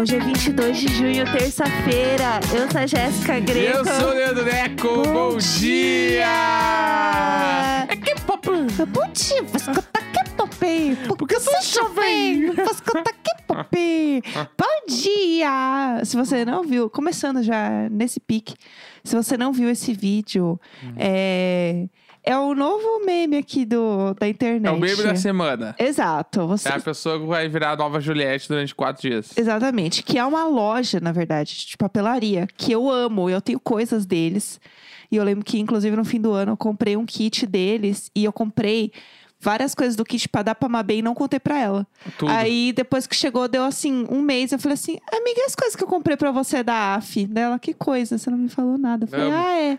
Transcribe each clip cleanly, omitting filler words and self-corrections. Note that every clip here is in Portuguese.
Hoje é 22 de junho, terça-feira. Eu sou a Jéssica Greco. Eu sou o Leandro Neco. Bom dia! É que pop! Bom dia, vou escutar que pop! Porque eu sou jovem! Vou escutar que pop! Bom dia! Se você não viu, começando já nesse pique, se você não viu esse vídeo, é o novo meme aqui da internet. É o meme da semana. Exato. É a pessoa que vai virar a nova Juliette durante 4 dias. Exatamente. Que é uma loja, na verdade, de papelaria, que eu amo. Eu tenho coisas deles. E eu lembro que, inclusive, no fim do ano, eu comprei um kit deles. E eu comprei várias coisas do kit pra dar pra Mabê e não contei pra ela. Tudo. Aí, depois que chegou, deu assim, um mês. Eu falei assim, amiga, as coisas que eu comprei pra você é da AF. Dela, que coisa? Você não me falou nada. Eu falei, é...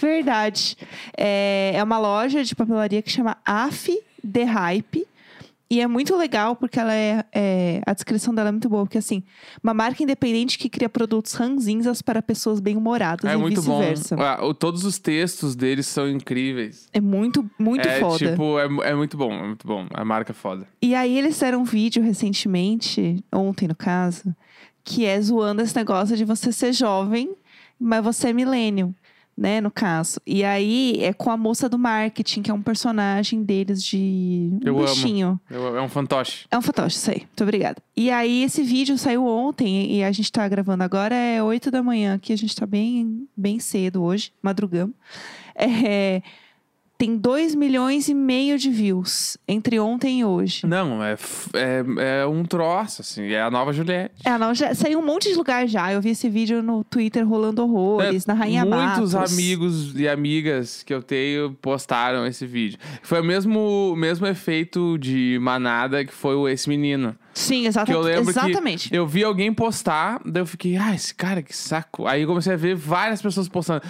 Verdade. É uma loja de papelaria que chama AF The Hype. E é muito legal, porque ela a descrição dela é muito boa. Porque, assim, uma marca independente que cria produtos ranzinzas para pessoas bem-humoradas e vice-versa. Muito bom. Todos os textos deles são incríveis. É muito, muito foda. Tipo, é muito bom, é muito bom. A marca é foda. E aí, eles fizeram um vídeo recentemente, ontem no caso, que é zoando esse negócio de você ser jovem, mas você é millennial. Né, no caso. E aí, é com a moça do marketing, que é um personagem deles de um bichinho. É um fantoche. É um fantoche, isso aí. Muito obrigada. E aí, esse vídeo saiu ontem e a gente tá gravando agora, é 8 da manhã aqui, a gente tá bem, bem cedo hoje, madrugamos. Tem 2 milhões e meio de views entre ontem e hoje. Não, é um troço, assim. É a nova Juliette. Saiu um monte de lugar já. Eu vi esse vídeo no Twitter rolando horrores, na Rainha Matos. Muitos amigos e amigas que eu tenho postaram esse vídeo. Foi o mesmo efeito de manada que foi o Esse Menino. Sim, exatamente. Que eu lembro que eu vi alguém postar, daí eu fiquei, esse cara, que saco. Aí eu comecei a ver várias pessoas postando.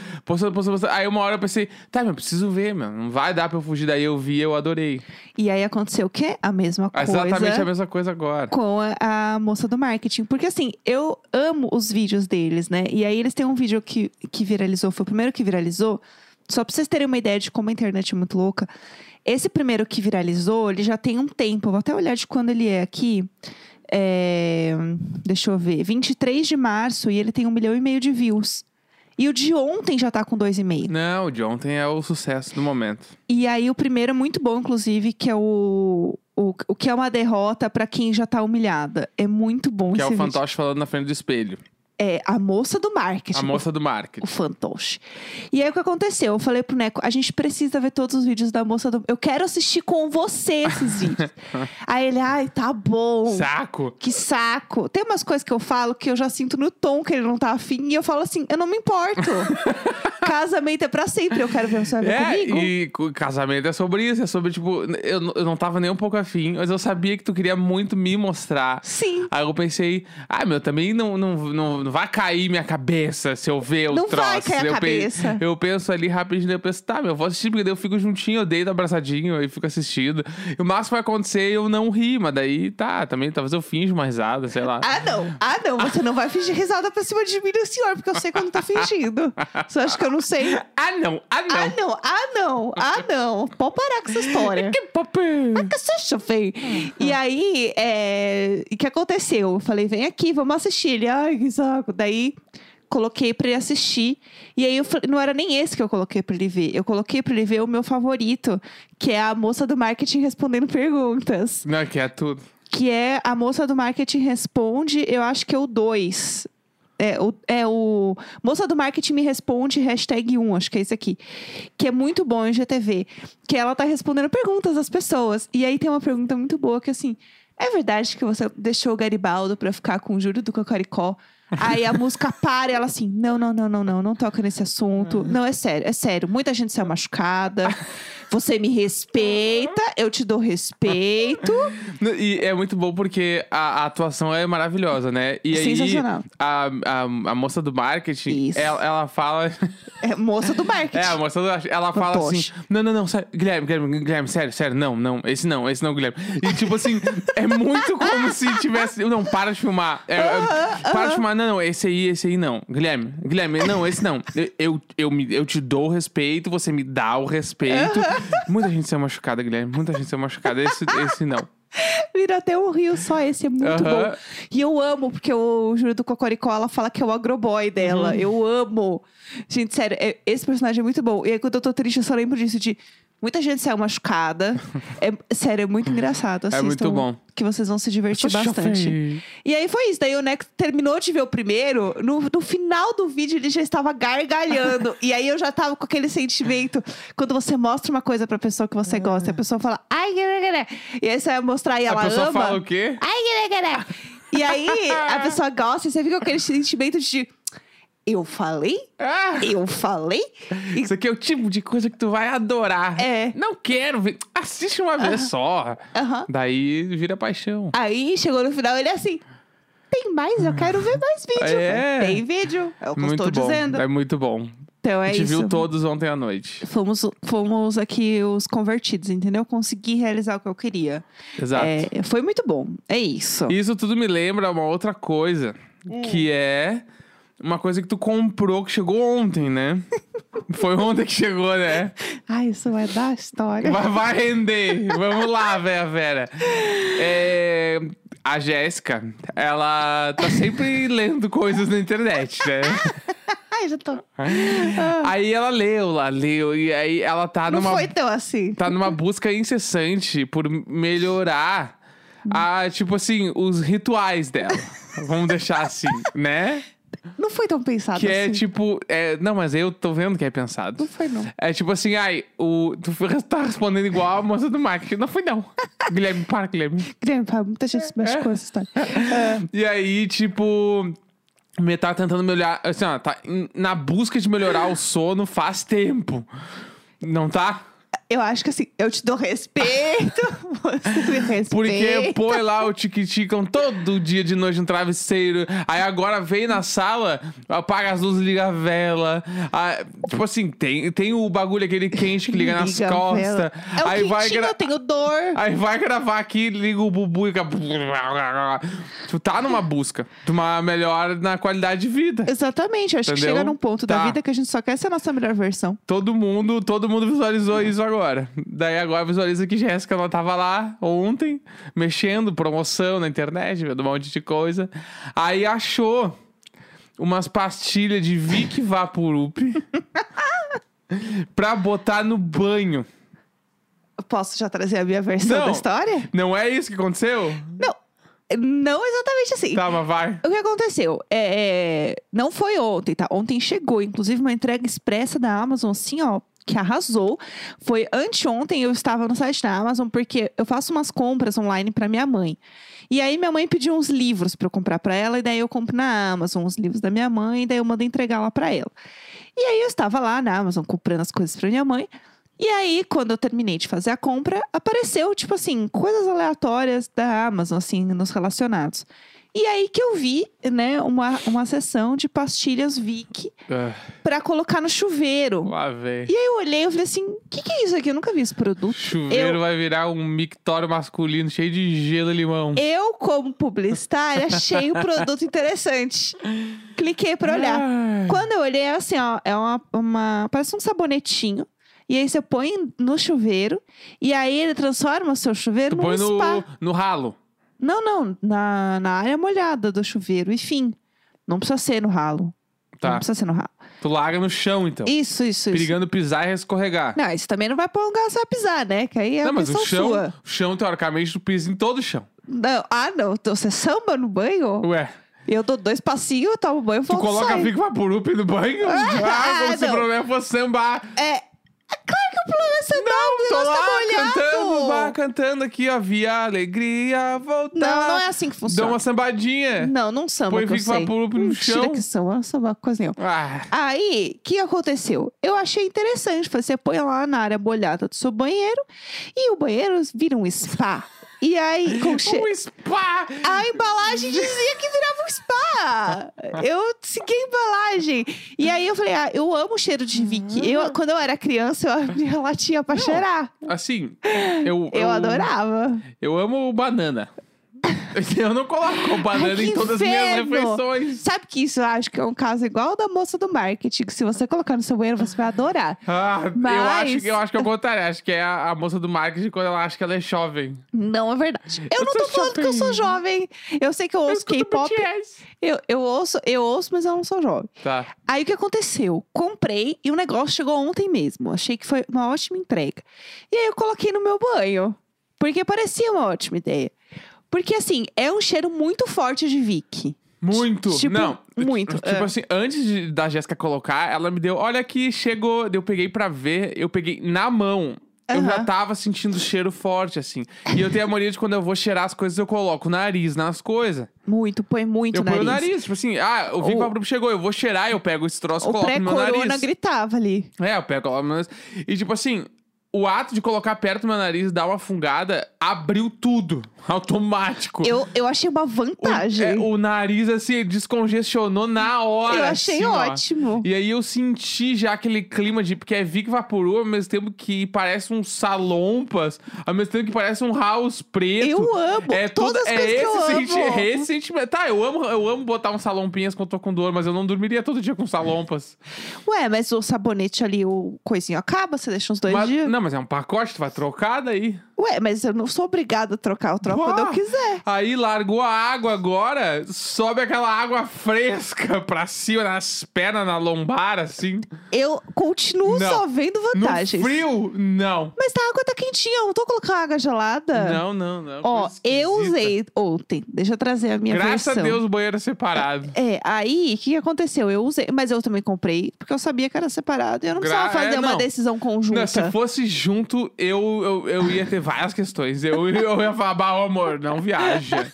Aí uma hora eu pensei, eu preciso ver, não vai dar pra eu fugir. Daí eu vi, eu adorei. E aí aconteceu o quê? A mesma coisa. Exatamente a mesma coisa agora. Com a moça do marketing. Porque assim, eu amo os vídeos deles, né? E aí eles têm um vídeo que viralizou, foi o primeiro que viralizou. Só pra vocês terem uma ideia de como a internet é muito louca. Esse primeiro que viralizou, ele já tem um tempo. Eu vou até olhar de quando ele é aqui. Deixa eu ver. 23 de março e ele tem 1,5 milhão de views. E o de ontem já tá com 2,5. Não, o de ontem é o sucesso do momento. E aí o primeiro é muito bom, inclusive, que é o que é uma derrota pra quem já tá humilhada. É muito bom esse vídeo. Que é o fantoche falando na frente do espelho. A moça do marketing. A moça do marketing. O fantoche. E aí, o que aconteceu? Eu falei pro Neco, a gente precisa ver todos os vídeos da moça do... Eu quero assistir com você esses vídeos. Aí ele, tá bom. Saco. Que saco. Tem umas coisas que eu falo que eu já sinto no tom que ele não tá afim. E eu falo assim, eu não me importo. Casamento é pra sempre, eu quero ver você comigo. E casamento é sobre isso. É sobre, tipo, eu não tava nem um pouco afim. Mas eu sabia que tu queria muito me mostrar. Sim. Aí eu pensei, também não vai cair minha cabeça se eu ver o troço. Não vai cair a cabeça. Eu penso ali rapidinho, eu penso, eu vou assistir, porque daí eu fico juntinho, eu deito abraçadinho, e fico assistindo. E o máximo vai acontecer eu não rir, mas daí também talvez eu finge uma risada, sei lá. Ah não, você não vai fingir risada pra cima de mim do senhor, porque eu sei quando tá fingindo. Você acha que eu não sei? Ah não. Pode parar com essa história. Que papo. Que você fez? E aí, o que aconteceu? Eu falei, vem aqui, vamos assistir. Ele, que sabe. Daí, coloquei pra ele assistir. E aí, não era nem esse que eu coloquei pra ele ver. Eu coloquei pra ele ver o meu favorito, que é a moça do marketing respondendo perguntas. Não, que é tudo. Que é a moça do marketing responde, eu acho que é o 2. É o moça do marketing me responde, #1, acho que é esse aqui. Que é muito bom em GTV. Que ela tá respondendo perguntas das pessoas. E aí, tem uma pergunta muito boa, que assim... É verdade que você deixou o Garibaldo pra ficar com o Júlio do Cocoricó? Aí a música para e ela assim, não toca nesse assunto. Não, é sério. Muita gente saiu machucada. Você me respeita, eu te dou respeito. E é muito bom porque a atuação é maravilhosa, né? E sensacional. Aí, a moça do marketing, ela fala... É moça do marketing. É, a moça do marketing. Ela fala assim, não, sério, Guilherme, sério, esse não, Guilherme. E tipo assim, é muito como se tivesse... Não, para de filmar. Para de filmar, não, esse aí não. Guilherme, não, esse não. Eu te dou respeito, você me dá o respeito. Muita gente saiu machucada, Guilherme. Esse não. Vira até um rio só, esse é muito bom. E eu amo, porque o Júlio do Cocoricó, ela fala que é o agroboy dela. Eu amo. Gente, sério, esse personagem é muito bom. E aí, quando eu tô triste, eu só lembro disso, de... Muita gente saiu machucada. Sério, é muito engraçado. Assistam, é muito bom. Que vocês vão se divertir bastante. E aí foi isso. Daí o Neco terminou de ver o primeiro. No final do vídeo, ele já estava gargalhando. E aí eu já tava com aquele sentimento. Quando você mostra uma coisa pra pessoa que você gosta, a pessoa fala... Ai, e aí você vai mostrar e ela ama. A pessoa fala o quê? Ai, e aí a pessoa gosta e você fica com aquele sentimento de... Eu falei? Eu falei? Isso aqui é o tipo de coisa que tu vai adorar. É. Não quero ver. Assiste uma vez só. Daí vira paixão. Aí chegou no final, ele é assim... Tem mais? Eu quero ver mais vídeo. É. Tem vídeo. É o que eu estou dizendo. É muito bom. Então é isso. A gente viu todos ontem à noite. Fomos aqui os convertidos, entendeu? Consegui realizar o que eu queria. Exato. É, foi muito bom. É isso. Isso tudo me lembra uma outra coisa. Que é... Uma coisa que tu comprou, que chegou ontem, né? Foi ontem que chegou, né? Ai, isso vai dar história. Vai render. Vamos lá, véia Vera. A Jéssica, ela tá sempre lendo coisas na internet, né? Ai, já tô... Aí ela leu. E aí ela tá numa... Não foi tão assim. Tá numa busca incessante por melhorar, tipo assim, os rituais dela. Vamos deixar assim, né? Não foi tão pensado assim. Que é tipo... não, mas eu tô vendo que é pensado. Não foi, não. É tipo assim, tu tá respondendo igual a moça do marketing. Não foi, não. Guilherme, para. Muita gente se machucou essa história. E aí, tipo... Me tá tentando melhorar... Assim, ó, tá na busca de melhorar o sono faz tempo. Não tá? Eu acho que assim, eu te dou respeito, você me respeita. Porque põe lá o tic-ticam todo dia de noite no travesseiro. Aí agora vem na sala, apaga as luzes, liga a vela. Aí, tipo assim, tem o bagulho aquele quente que liga nas costas. É o aí eu tenho dor. Aí vai gravar aqui, liga o bubu e... Tu tá numa busca de uma melhora na qualidade de vida. Exatamente, eu acho que chega num ponto da vida que a gente só quer ser a nossa melhor versão. Todo mundo visualizou isso agora. Daí agora visualiza que Jéssica, ela tava lá ontem, mexendo, promoção na internet, vendo um monte de coisa. Aí achou umas pastilhas de Vic Vaporub pra botar no banho. Posso já trazer a minha versão da história? Não é isso que aconteceu? Não exatamente assim. Tá, mas vai. O que aconteceu? Não foi ontem, tá? Ontem chegou, inclusive, uma entrega expressa da Amazon, assim, ó, que arrasou. Foi anteontem, eu estava no site da Amazon, porque eu faço umas compras online para minha mãe. E aí minha mãe pediu uns livros para eu comprar para ela, e daí eu compro na Amazon os livros da minha mãe, e daí eu mando entregar lá para ela. E aí eu estava lá na Amazon comprando as coisas para minha mãe, e aí quando eu terminei de fazer a compra, apareceu, tipo assim, coisas aleatórias da Amazon, assim, nos relacionados. E aí que eu vi, né, uma sessão de pastilhas Vic pra colocar no chuveiro. E aí eu olhei e falei assim, o que é isso aqui? Eu nunca vi esse produto. Chuveiro vai virar um mictório masculino cheio de gelo e limão. Eu, como publicitária, achei o produto interessante. Cliquei pra olhar. Quando eu olhei, é assim, ó, é uma parece um sabonetinho. E aí você põe no chuveiro, e aí ele transforma o seu chuveiro num spa. No ralo. Não, na área molhada do chuveiro, enfim. Não precisa ser no ralo. Tá. Não precisa ser no ralo. Tu larga no chão, então. Isso. Perigando pisar e escorregar. Não, isso também não vai pra um lugar só pisar, né? Que aí é uma questão sua. Não, mas o chão, teoricamente, tu pisa em todo o chão. Não, não. Você samba no banho? Ué. Eu dou 2 passinhos, eu tomo banho e volto. Tu coloca Vic Vaporub no banho? Como se o problema fosse sambar. Claro que o problema é sambar. Não, tô lá cantando aqui, ó. Via alegria, voltar. Não é assim que funciona. Dá uma sambadinha. Não samba, põe que eu sei. Mentira chão. Que samba, não samba coisa nenhuma. Aí, o que aconteceu? Eu achei interessante. Você põe lá na área molhada do seu banheiro. E o banheiro vira um spa. E aí... Um spa! A embalagem dizia que virava um spa! Eu segui a embalagem. E aí eu falei, eu amo o cheiro de Vic. Quando eu era criança, eu latinha pra cheirar. Assim, eu adorava. Eu amo banana. Eu não coloco banana em todas as minhas refeições. Sabe que isso eu acho que é um caso igual ao da moça do marketing, que se você colocar no seu banheiro, você vai adorar. Ah, mas... eu acho que é o contrário. Acho que é a moça do marketing quando ela acha que ela é jovem. Não, é verdade. Eu não tô falando que eu sou jovem. Eu sei que eu ouço K-pop. Eu ouço, mas eu não sou jovem. Tá. Aí o que aconteceu? Comprei e o negócio chegou ontem mesmo. Achei que foi uma ótima entrega. E aí eu coloquei no meu banho. Porque parecia uma ótima ideia. Porque, assim, é um cheiro muito forte de Vick. Muito! Tipo, não. Muito. Tipo assim, antes da Jéssica colocar, ela me deu... Olha aqui, chegou... Eu peguei pra ver, eu peguei na mão. Uhum. Eu já tava sentindo cheiro forte, assim. E eu tenho a mania de quando eu vou cheirar as coisas, eu coloco o nariz nas coisas. Eu ponho o nariz, tipo assim... Ah, o Vick Vapor chegou, eu vou cheirar, eu pego esse troço e coloco no meu nariz. O pré-corona gritava ali. É, eu pego, coloco no meu nariz. E, tipo assim... O ato de colocar perto do meu nariz, dar uma fungada, abriu tudo. Automático. Eu achei uma vantagem. O nariz, assim, descongestionou na hora. Eu achei assim, ótimo. Ó. E aí eu senti já aquele clima de... Porque é Vick Vaporub, ao mesmo tempo que parece um Salompas. Ao mesmo tempo que parece um House preto. Eu amo. É todas as coisas que eu amo. É esse sentimento. Tá, eu amo botar um Salompinhas quando eu tô com dor. Mas eu não dormiria todo dia com Salompas. Ué, mas o sabonete ali, o coisinho acaba? Você deixa uns dois dias? Não, mas é um pacote, tu vai trocar daí. Ué, mas eu não sou obrigada a trocar, eu troco quando eu quiser. Aí largou a água agora, sobe aquela água fresca pra cima, nas pernas, na lombar, assim. Eu continuo só vendo vantagens. No frio, não. Mas a água tá quentinha, eu não tô colocando água gelada. Não. Ó, eu usei ontem, deixa eu trazer a minha versão. Graças a Deus o banheiro é separado. Aí, o que aconteceu? Eu usei, mas eu também comprei, porque eu sabia que era separado. Eu não precisava fazer uma decisão conjunta. Não, se fosse junto, eu ia ter várias questões. Eu ia falar, bah, amor, não viaja.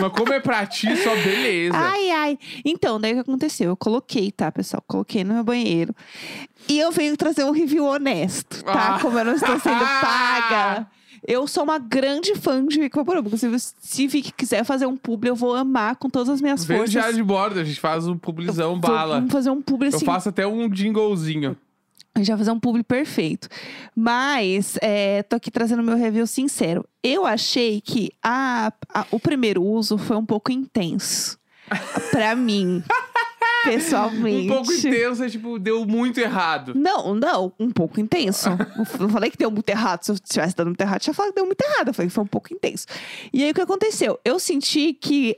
Mas como é pra ti, só beleza. Ai. Então, daí o que aconteceu? Eu coloquei, tá, pessoal? Coloquei no meu banheiro. E eu venho trazer um review honesto, tá? Como eu não estou sendo paga. Eu sou uma grande fã de Vick Vaporub. Inclusive, se Vick quiser fazer um publi, eu vou amar com todas as minhas forças. Vem de bordo, a gente faz um publizão bala. Vamos fazer um publi assim. Eu faço até um jinglezinho. A gente vai fazer um publi perfeito. Mas, tô aqui trazendo meu review sincero. Eu achei que o primeiro uso foi um pouco intenso. Pra mim. Pessoalmente. Um pouco intenso, é tipo, deu muito errado. Não, um pouco intenso. Eu falei que deu muito errado. Se eu tivesse dando muito errado, eu já falei que deu muito errado. Eu falei que foi um pouco intenso. E aí, o que aconteceu? Eu senti que...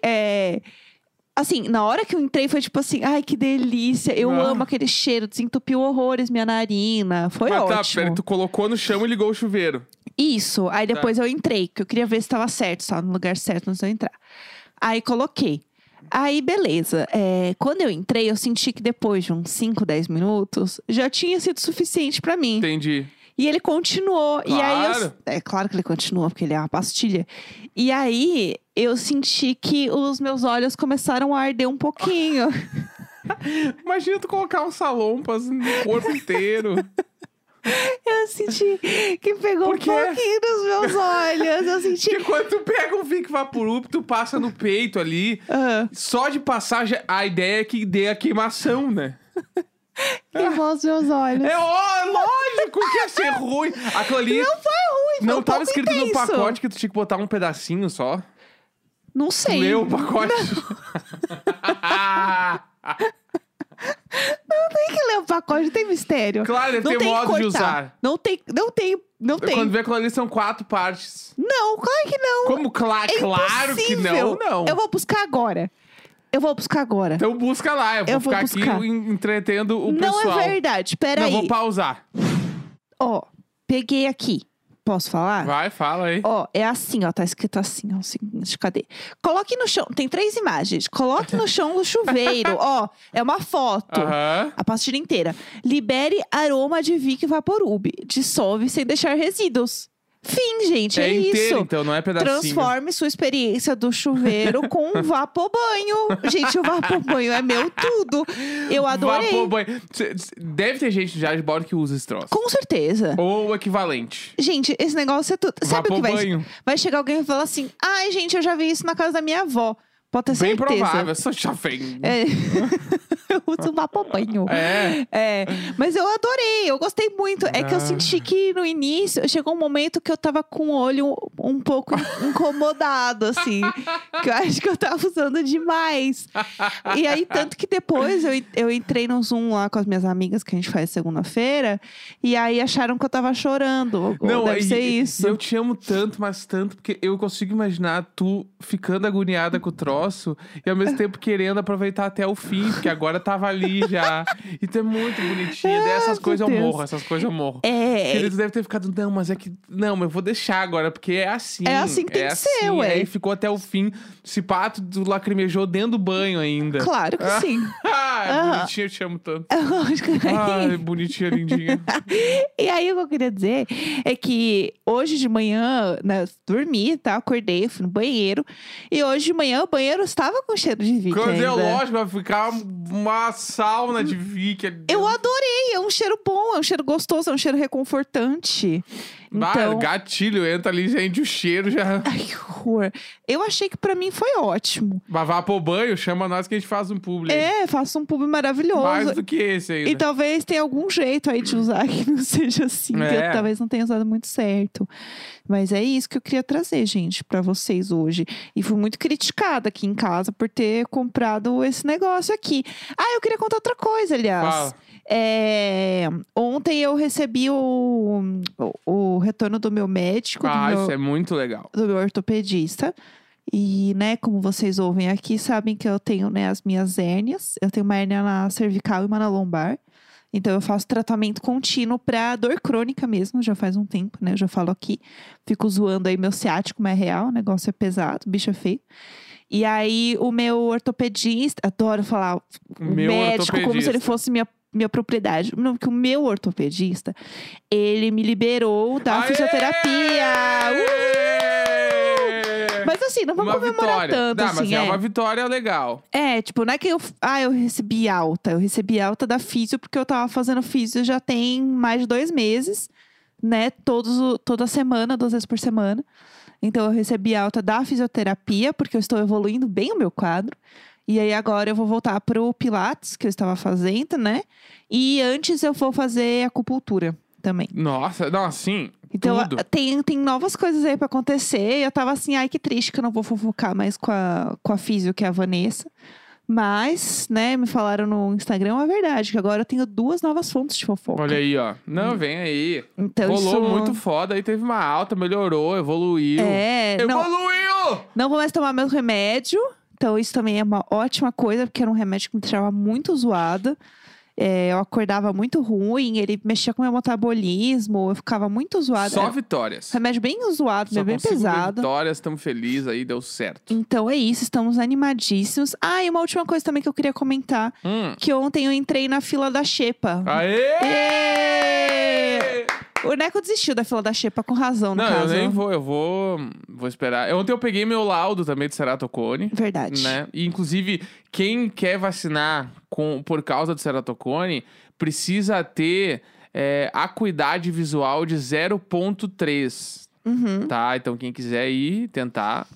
Assim, na hora que eu entrei, foi tipo assim... Ai, que delícia. Eu amo aquele cheiro. Desentupiu horrores minha narina. Foi ótimo. Mas tá, pera, tu colocou no chão e ligou o chuveiro. Isso. Aí depois eu entrei. Porque eu queria ver se tava certo. Se tava no lugar certo antes de eu entrar. Aí coloquei. Aí, beleza. Quando eu entrei, eu senti que depois de uns 5, 10 minutos... Já tinha sido suficiente pra mim. Entendi. E ele continuou. Claro. E aí é claro que ele continuou, porque ele é uma pastilha. E aí, eu senti que os meus olhos começaram a arder um pouquinho. Imagina tu colocar um salompas no corpo inteiro. Eu senti que pegou um pouquinho dos meus olhos. Eu senti que quando tu pega um Vick Vaporub, tu passa no peito ali. Uhum. Só de passagem, a ideia é que dê a queimação, né? Queimou os meus olhos. Lógico que ia ser ruim. Aquilo ali. Não foi ruim, não tava escrito intenso. No pacote que tu tinha que botar um pedacinho só? Não sei. Leu o pacote? Não tem que ler o pacote, não tem mistério. Claro, deve ter modo de usar. Não tem. Quando vê aquilo ali, são 4 partes. Não, claro que não. Como claro que não. Eu vou buscar agora. Então busca lá, eu vou ficar aqui entretendo o pessoal. Não é verdade, peraí. Não, vou pausar. Ó, peguei aqui. Posso falar? Vai, fala aí. Ó, é assim, ó, tá escrito assim, ó, o seguinte, cadê? Coloque no chão, tem 3 imagens. Coloque no chão do chuveiro, ó, é uma foto, a pastilha inteira. Libere aroma de Vick Vaporub, dissolve sem deixar resíduos. Fim, gente, é inteiro, isso. Então, não é pedacinho. Transforme sua experiência do chuveiro com um vapobanho. Gente, o vapobanho é meu tudo. Eu adorei. Vapobanho. Deve ter gente já de bordo que usa esse troço. Com certeza. Ou o equivalente. Gente, esse negócio é tudo. Sabe o que vai chegar alguém e falar assim: ai, gente, eu já vi isso na casa da minha avó. Pode ter certeza. Bem provável, eu sou jovem. usa um mapa-banho. É. Mas eu adorei, eu gostei muito. É que eu senti que no início, chegou um momento que eu tava com o olho um pouco incomodado, assim. Que eu acho que eu tava usando demais. E aí, tanto que depois eu entrei no Zoom lá com as minhas amigas, que a gente faz segunda-feira. E aí acharam que eu tava chorando. Não, deve ser isso. Eu te amo tanto, mas tanto, porque eu consigo imaginar tu ficando agoniada com o troço e ao mesmo tempo querendo aproveitar até o fim, porque agora tava ali já. E tu é muito bonitinha. Essas coisas eu morro. Ele deve ter ficado, não, mas é que... Não, eu vou deixar agora, porque é assim. É assim que tem que ser, ué. E aí ficou até o fim. Esse pato lacrimejou dentro do banho ainda. Claro que sim. Bonitinha, eu te amo tanto. Bonitinha, lindinha. E aí, o que eu queria dizer é que hoje de manhã, né, dormi, tá? Acordei, fui no banheiro. E hoje de manhã, o banheiro estava com cheiro de Vick ainda. Lógico, vai ficar uma sauna de Vick. Eu adorei, é um cheiro bom, é um cheiro gostoso, é um cheiro reconfortante. Então... gatilho, entra ali, gente, o cheiro já... Ai, que horror. Eu achei que pra mim foi ótimo. Mas vá pro banho, chama nós que a gente faz um publi. Faça um publi maravilhoso. Mais do que esse aí. E talvez tenha algum jeito aí de usar que não seja assim. Eu talvez não tenha usado muito certo. Mas é isso que eu queria trazer, gente, pra vocês hoje. E fui muito criticada aqui em casa por ter comprado esse negócio aqui. Ah, eu queria contar outra coisa, aliás. Fala. Ontem eu recebi o retorno do meu médico. Isso é muito legal. Do meu ortopedista. E, né, como vocês ouvem aqui, sabem que eu tenho, né, as minhas hérnias. Eu tenho uma hérnia na cervical e uma na lombar. Então, eu faço tratamento contínuo pra dor crônica mesmo. Já faz um tempo, né? Eu já falo aqui. Fico zoando aí meu ciático, mas é real. O negócio é pesado, o bicho é feio. E aí, o meu ortopedista... Adoro falar o médico como se ele fosse minha propriedade. Não, porque o meu ortopedista, ele me liberou da fisioterapia. Mas assim, não vamos comemorar tanto, assim. Mas é uma vitória legal. Tipo, não é que eu... eu recebi alta. Eu recebi alta da físio, porque eu tava fazendo físio já tem mais de 2 meses. Né? Toda semana, 2 vezes por semana. Então, eu recebi alta da fisioterapia, porque eu estou evoluindo bem o meu quadro. E aí, agora eu vou voltar pro Pilates, que eu estava fazendo, né? E antes eu vou fazer acupuntura também. Nossa, não, assim, então, tudo. Tem novas coisas aí pra acontecer. E eu tava assim, ai, que triste que eu não vou fofocar mais com a físio, que é a Vanessa. Mas, né, me falaram no Instagram, é verdade, que agora eu tenho 2 novas fontes de fofoca. Olha aí, ó. Não, vem aí. Então, rolou isso... muito foda, aí teve uma alta, melhorou, evoluiu. Evoluiu! Não vou mais tomar meu remédio. Então, isso também é uma ótima coisa, porque era um remédio que me deixava muito zoada. Eu acordava muito ruim, ele mexia com o meu metabolismo, eu ficava muito zoada. Só vitórias. Remédio bem zoado, bem pesado. Vitórias, estamos felizes aí, deu certo. Então é isso, estamos animadíssimos. E uma última coisa também que eu queria comentar, que ontem eu entrei na fila da Xepa. Aê! O Neco desistiu da fila da Xepa com razão, no caso. Não, eu nem vou, eu vou esperar. Ontem eu peguei meu laudo também de ceratocone. Verdade. Né? E, inclusive, quem quer vacinar por causa do ceratocone, precisa ter acuidade visual de 0.3, tá? Então, quem quiser ir tentar,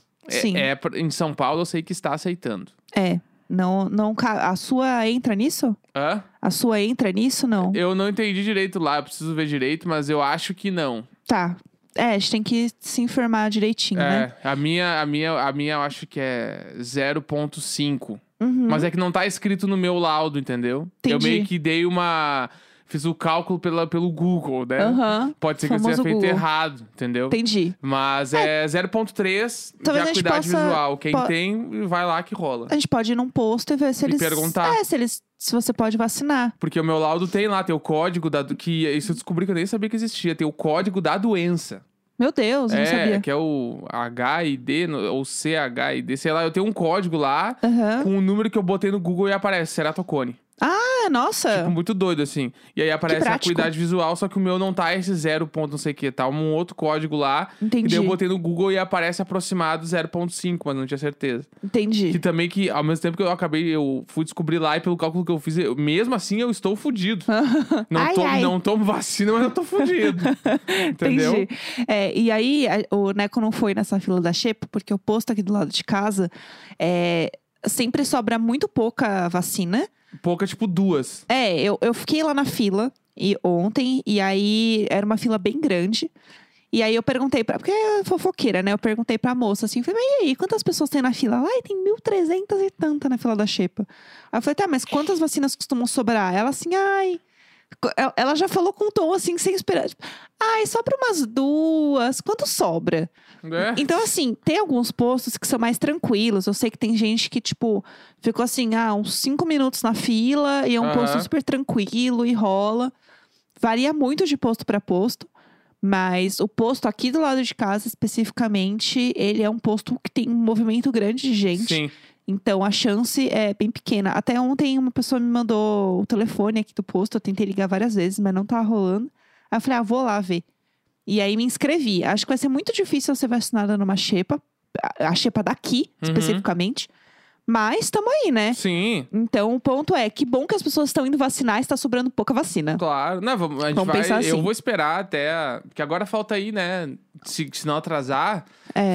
em São Paulo eu sei que está aceitando. Não, a sua entra nisso? Hã? A sua entra nisso, não? Eu não entendi direito lá, eu preciso ver direito, mas eu acho que não. Tá. A gente tem que se informar direitinho, né? A minha eu acho que é 0.5. Mas é que não tá escrito no meu laudo, entendeu? Entendi. Eu meio que dei uma... Fiz o cálculo pelo Google, né? Pode ser que eu tenha feito errado, entendeu? Entendi. Mas é 0.3 de acuidade visual. Quem tem, vai lá que rola. A gente pode ir num posto e ver se eles... perguntar. Se você pode vacinar. Porque o meu laudo tem lá, tem o código da... Que isso eu descobri que eu nem sabia que existia. Tem o código da doença. Meu Deus, eu não sabia. Que é o HID, ou CHID, sei lá. Eu tenho um código lá, com um número que eu botei no Google e aparece, ceratocone. Nossa! Tipo, muito doido, assim. E aí aparece a acuidade visual, só que o meu não tá esse 0 ponto não sei o que, tá um outro código lá. Entendi. E daí eu botei no Google e aparece aproximado 0.5, mas não tinha certeza. Entendi. Que também que, ao mesmo tempo que eu fui descobrir lá e pelo cálculo que eu fiz, mesmo assim eu estou fudido. Não tomo vacina, mas eu tô fudido. Entendeu? Entendi. E aí, o Neco não foi nessa fila da Xepa, porque o posto aqui do lado de casa sempre sobra muito pouca vacina. Pouca, tipo, duas. É, eu fiquei lá na fila e ontem, e aí era uma fila bem grande. E aí eu perguntei pra... Porque é fofoqueira, né? Eu perguntei pra moça, assim, falei, mas e aí, quantas pessoas tem na fila? Ai, tem 1.300 e tanta na fila da Xepa. Aí eu falei, tá, mas quantas vacinas costumam sobrar? Ela assim, ai... Ela já falou com um tom, assim, sem esperar. Tipo, ai, sobra umas duas. Quanto sobra? É. Então, assim, tem alguns postos que são mais tranquilos. Eu sei que tem gente que, tipo, ficou assim, uns 5 minutos na fila. E é um posto super tranquilo e rola. Varia muito de posto pra posto. Mas o posto aqui do lado de casa, especificamente, ele é um posto que tem um movimento grande de gente. Sim. Então, a chance é bem pequena. Até ontem, uma pessoa me mandou o telefone aqui do posto. Eu tentei ligar várias vezes, mas não tava rolando. Aí eu falei, vou lá ver. E aí, me inscrevi. Acho que vai ser muito difícil eu ser vacinada numa xepa. A xepa daqui, especificamente. Mas, tamo aí, né? Sim. Então, o ponto é, que bom que as pessoas estão indo vacinar e está sobrando pouca vacina. Claro. Não, a gente vai, pensar assim. Eu vou esperar até... Porque agora falta aí, né? Se não atrasar,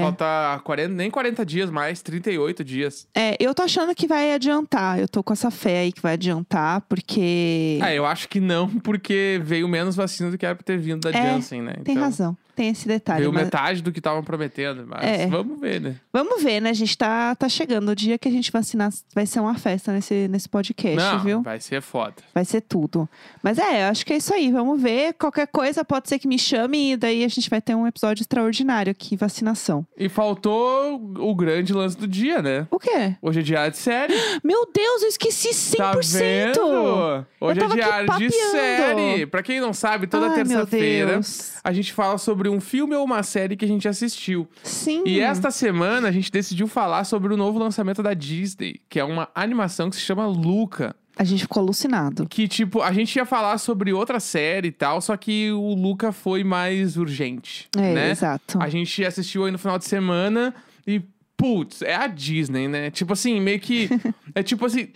falta 40, nem 40 dias mais, 38 dias. É, eu tô achando que vai adiantar. Eu tô com essa fé aí que vai adiantar, porque... Ah, eu acho que não, porque veio menos vacina do que era pra ter vindo da Janssen, né? Então, tem razão. Tem esse detalhe. Veio metade do que estavam prometendo, mas vamos ver, né? Vamos ver, né? A gente tá chegando. O dia que a gente vacinar vai ser uma festa nesse podcast, não, viu? Vai ser foda. Vai ser tudo. Mas acho que é isso aí. Vamos ver. Qualquer coisa pode ser que me chame e daí a gente vai ter um episódio extraordinário aqui, vacinação. E faltou o grande lance do dia, né? O quê? Hoje é diário de série. Meu Deus, eu esqueci 100%! Tá vendo? Hoje é diário de série. Pra quem não sabe, toda terça-feira a gente fala sobre um filme ou uma série que a gente assistiu. Sim. E esta semana a gente decidiu falar sobre o novo lançamento da Disney, que é uma animação que se chama Luca. A gente ficou alucinado. Que, tipo, a gente ia falar sobre outra série e tal, só que o Luca foi mais urgente, né? Exato. A gente assistiu aí no final de semana e, putz, é a Disney, né? Tipo assim, meio que... é tipo assim,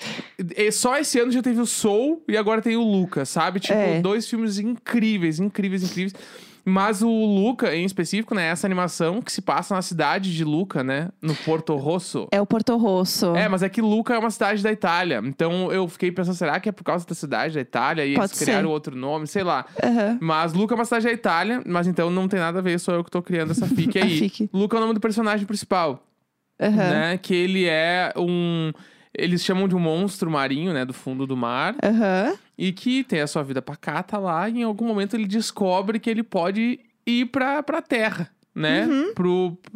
só esse ano já teve o Soul e agora tem o Luca, sabe? Tipo, dois filmes incríveis, incríveis, incríveis. Mas o Luca, em específico, né? Essa animação que se passa na cidade de Luca, né? No Porto Rosso. É o Porto Rosso. É, mas é que Luca é uma cidade da Itália. Então eu fiquei pensando, será que é por causa da cidade da Itália? E eles criaram outro nome, sei lá. Uhum. Mas Luca é uma cidade da Itália. Mas então não tem nada a ver, sou eu que tô criando essa fique aí. Fique. Luca é o nome do personagem principal. Uhum. Né? Que ele é um... Eles chamam de um monstro marinho, né? Do fundo do mar. Uhum. E que tem a sua vida pacata lá. E em algum momento ele descobre que ele pode ir pra terra, né? Uhum.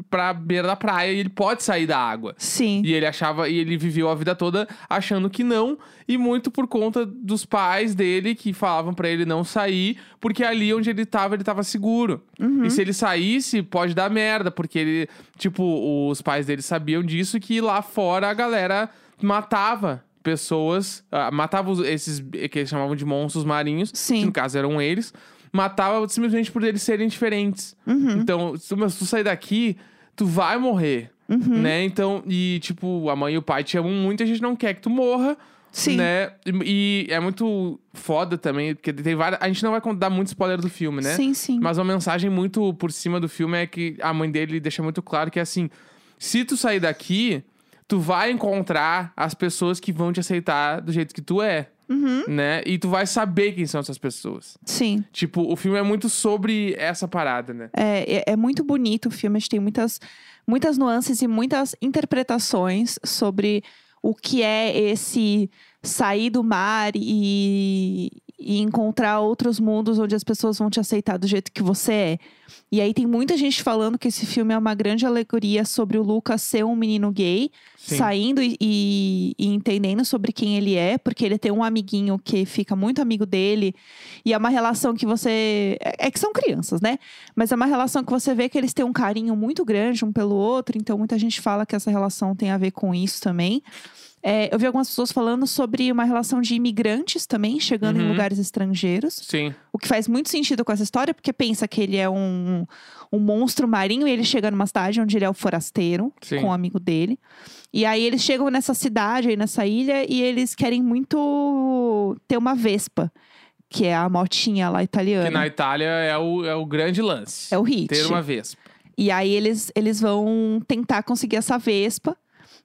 Pra beira da praia. E ele pode sair da água. Sim. E ele achava... E ele viveu a vida toda achando que não. E muito por conta dos pais dele que falavam pra ele não sair. Porque ali onde ele tava seguro. Uhum. E se ele saísse, pode dar merda. Porque ele... Tipo, os pais dele sabiam disso. Que lá fora a galera... matava pessoas, matava esses que eles chamavam de monstros marinhos, Sim. que no caso eram eles, matava simplesmente por eles serem diferentes. Uhum. Então, se tu sair daqui, tu vai morrer, né? Então, e tipo, a mãe e o pai te amam muito, a gente não quer que tu morra, Sim. né? E é muito foda também, porque tem várias... A gente não vai dar muito spoiler do filme, né? Sim, sim. Mas uma mensagem muito por cima do filme é que a mãe dele deixa muito claro que é assim, se tu sair daqui... Tu vai encontrar as pessoas que vão te aceitar do jeito que tu é, né? E tu vai saber quem são essas pessoas. Sim. Tipo, o filme é muito sobre essa parada, né? É muito bonito o filme. A gente tem muitas nuances e muitas interpretações sobre o que é esse sair do mar e encontrar outros mundos onde as pessoas vão te aceitar do jeito que você é. E aí tem muita gente falando que esse filme é uma grande alegoria sobre o Lucas ser um menino gay, Sim. saindo e entendendo sobre quem ele é, porque ele tem um amiguinho que fica muito amigo dele, e é uma relação que você... É que são crianças, né? Mas é uma relação que você vê que eles têm um carinho muito grande um pelo outro, então muita gente fala que essa relação tem a ver com isso também. Eu vi algumas pessoas falando sobre uma relação de imigrantes também, chegando em lugares estrangeiros. Sim. O que faz muito sentido com essa história, porque pensa que ele é um monstro marinho e ele chega numa cidade onde ele é o forasteiro, Sim. com um amigo dele. E aí eles chegam nessa cidade, aí nessa ilha, e eles querem muito ter uma Vespa. Que é a motinha lá italiana. Que na Itália é o grande lance. É o hit. Ter uma Vespa. E aí eles vão tentar conseguir essa Vespa.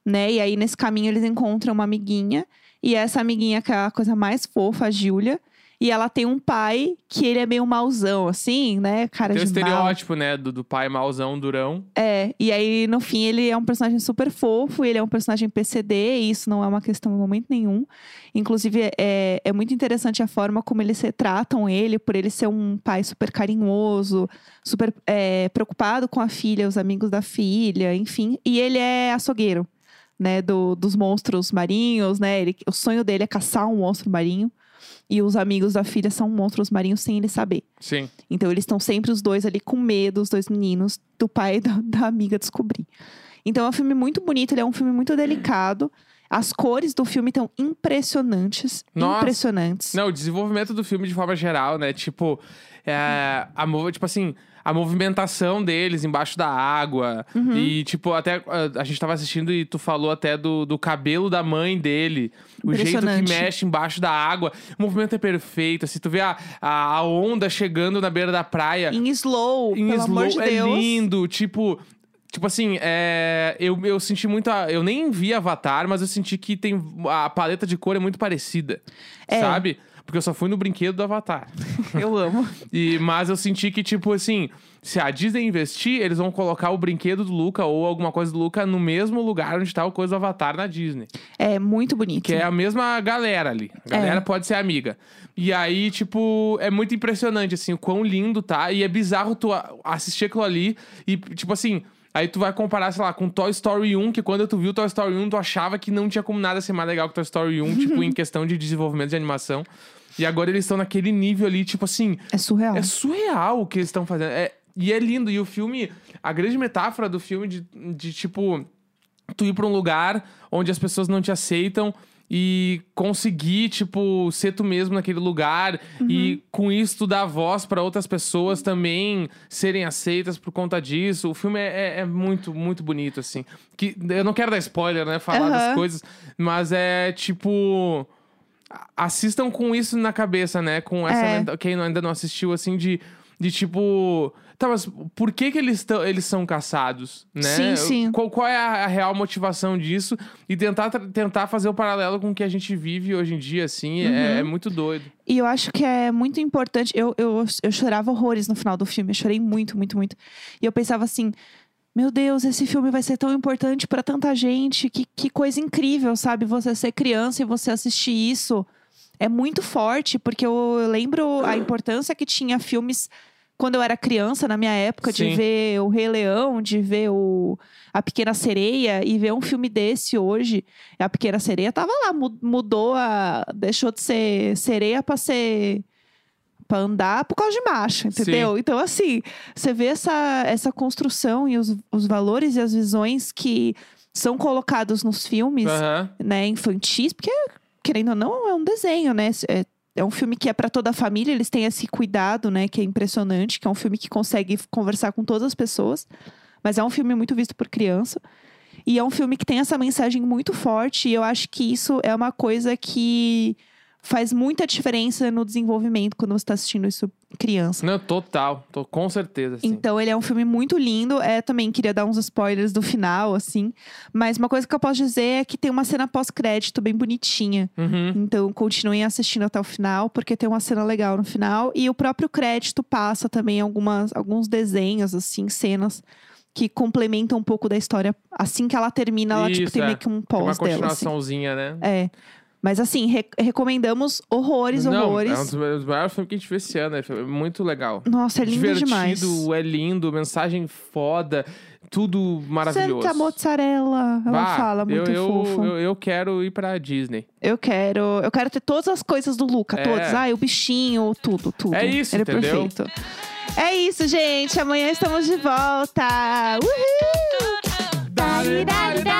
né? E aí, nesse caminho, eles encontram uma amiguinha. E essa amiguinha, que é a coisa mais fofa, a Julia. E ela tem um pai que ele é meio mauzão, assim, né? Cara de mal. Tem o estereótipo, né? Do pai mauzão, durão. É, e aí, no fim, ele é um personagem super fofo. Ele é um personagem PCD. E isso não é uma questão em momento nenhum. Inclusive, é muito interessante a forma como eles tratam ele. Por ele ser um pai super carinhoso. Super preocupado com a filha, os amigos da filha, enfim. E ele é açougueiro, né? Dos monstros marinhos, né? O sonho dele é caçar um monstro marinho. E os amigos da filha são monstros marinhos sem ele saber. Sim. Então eles estão sempre os dois ali com medo, os dois meninos, do pai e da amiga descobrir. Então é um filme muito bonito, ele é um filme muito delicado. As cores do filme estão impressionantes. Nossa. Impressionantes. Não, o desenvolvimento do filme de forma geral, né? Tipo, a movimentação deles embaixo da água. Uhum. E, tipo, até a gente tava assistindo e tu falou até do cabelo da mãe dele. O jeito que mexe embaixo da água. O movimento é perfeito. Assim, tu vê a onda chegando na beira da praia. Em slow, pelo amor de Deus. É lindo. Tipo assim, eu senti muito... Eu nem vi Avatar, mas eu senti que a paleta de cor é muito parecida. É. Sabe? Porque eu só fui no brinquedo do Avatar. Eu amo. Mas eu senti que, tipo assim... Se a Disney investir, eles vão colocar o brinquedo do Luca ou alguma coisa do Luca no mesmo lugar onde tá o coisa do Avatar na Disney. É muito bonito. Que é a mesma galera ali. A galera pode ser amiga. E aí, tipo, é muito impressionante, assim, o quão lindo tá. E é bizarro tu assistir aquilo ali e, tipo assim... Aí tu vai comparar, sei lá, com Toy Story 1, que quando tu viu Toy Story 1, tu achava que não tinha como nada ser mais legal que Toy Story 1, tipo, em questão de desenvolvimento de animação. E agora eles estão naquele nível ali, tipo assim... É surreal. É surreal o que eles estão fazendo. E é lindo. E o filme... A grande metáfora do filme de tipo... Tu ir pra um lugar onde as pessoas não te aceitam... E conseguir, tipo, ser tu mesmo naquele lugar. Uhum. E com isso tu dá voz pra outras pessoas também serem aceitas por conta disso. O filme é muito, muito bonito, assim. Eu não quero dar spoiler, né? Falar das coisas. Mas é, tipo... Assistam com isso na cabeça, né? Com essa... Quem ainda não assistiu, assim, de tipo... Tá, mas por que eles são caçados, né? Sim, sim. Qual é a real motivação disso? E tentar fazer o paralelo com o que a gente vive hoje em dia, assim, é muito doido. E eu acho que é muito importante... Eu chorava horrores no final do filme. Eu chorei muito, muito, muito. E eu pensava assim... Meu Deus, esse filme vai ser tão importante pra tanta gente. Que coisa incrível, sabe? Você ser criança e você assistir isso. É muito forte, porque eu lembro a importância que tinha filmes... Quando eu era criança, na minha época, Sim. de ver O Rei Leão, de ver A Pequena Sereia e ver um filme desse hoje. A Pequena Sereia tava lá, mudou deixou de ser sereia pra ser... Pra andar por causa de macho, entendeu? Sim. Então, assim, você vê essa construção e os valores e as visões que são colocados nos filmes, né, infantis. Porque, querendo ou não, é um desenho, né? É um filme que é pra toda a família, eles têm esse cuidado, né? Que é impressionante, que é um filme que consegue conversar com todas as pessoas. Mas é um filme muito visto por criança. E é um filme que tem essa mensagem muito forte. E eu acho que isso é uma coisa que faz muita diferença no desenvolvimento quando você tá assistindo isso criança. Não, total. Tô com certeza, sim. Então, ele é um filme muito lindo. Também queria dar uns spoilers do final, assim. Mas uma coisa que eu posso dizer é que tem uma cena pós-crédito bem bonitinha. Uhum. Então, continuem assistindo até o final, porque tem uma cena legal no final. E o próprio crédito passa também alguns desenhos, assim, cenas... Que complementa um pouco da história. Assim que ela termina, ela Isso, tipo, tem meio que um pós dela. Tem uma continuaçãozinha, assim. Né? Mas assim, recomendamos horrores, horrores. É um dos maiores filmes que a gente viu esse ano. É muito legal. Nossa, é lindo demais. Divertido, é lindo, mensagem foda. Tudo maravilhoso. Santa Mozzarella, ela fala muito fofo. Eu quero ir pra Disney. Eu quero ter todas as coisas do Luca, todas. O bichinho, tudo. É isso, Ele entendeu? É perfeito. É isso, gente. Amanhã estamos de volta. Uhul!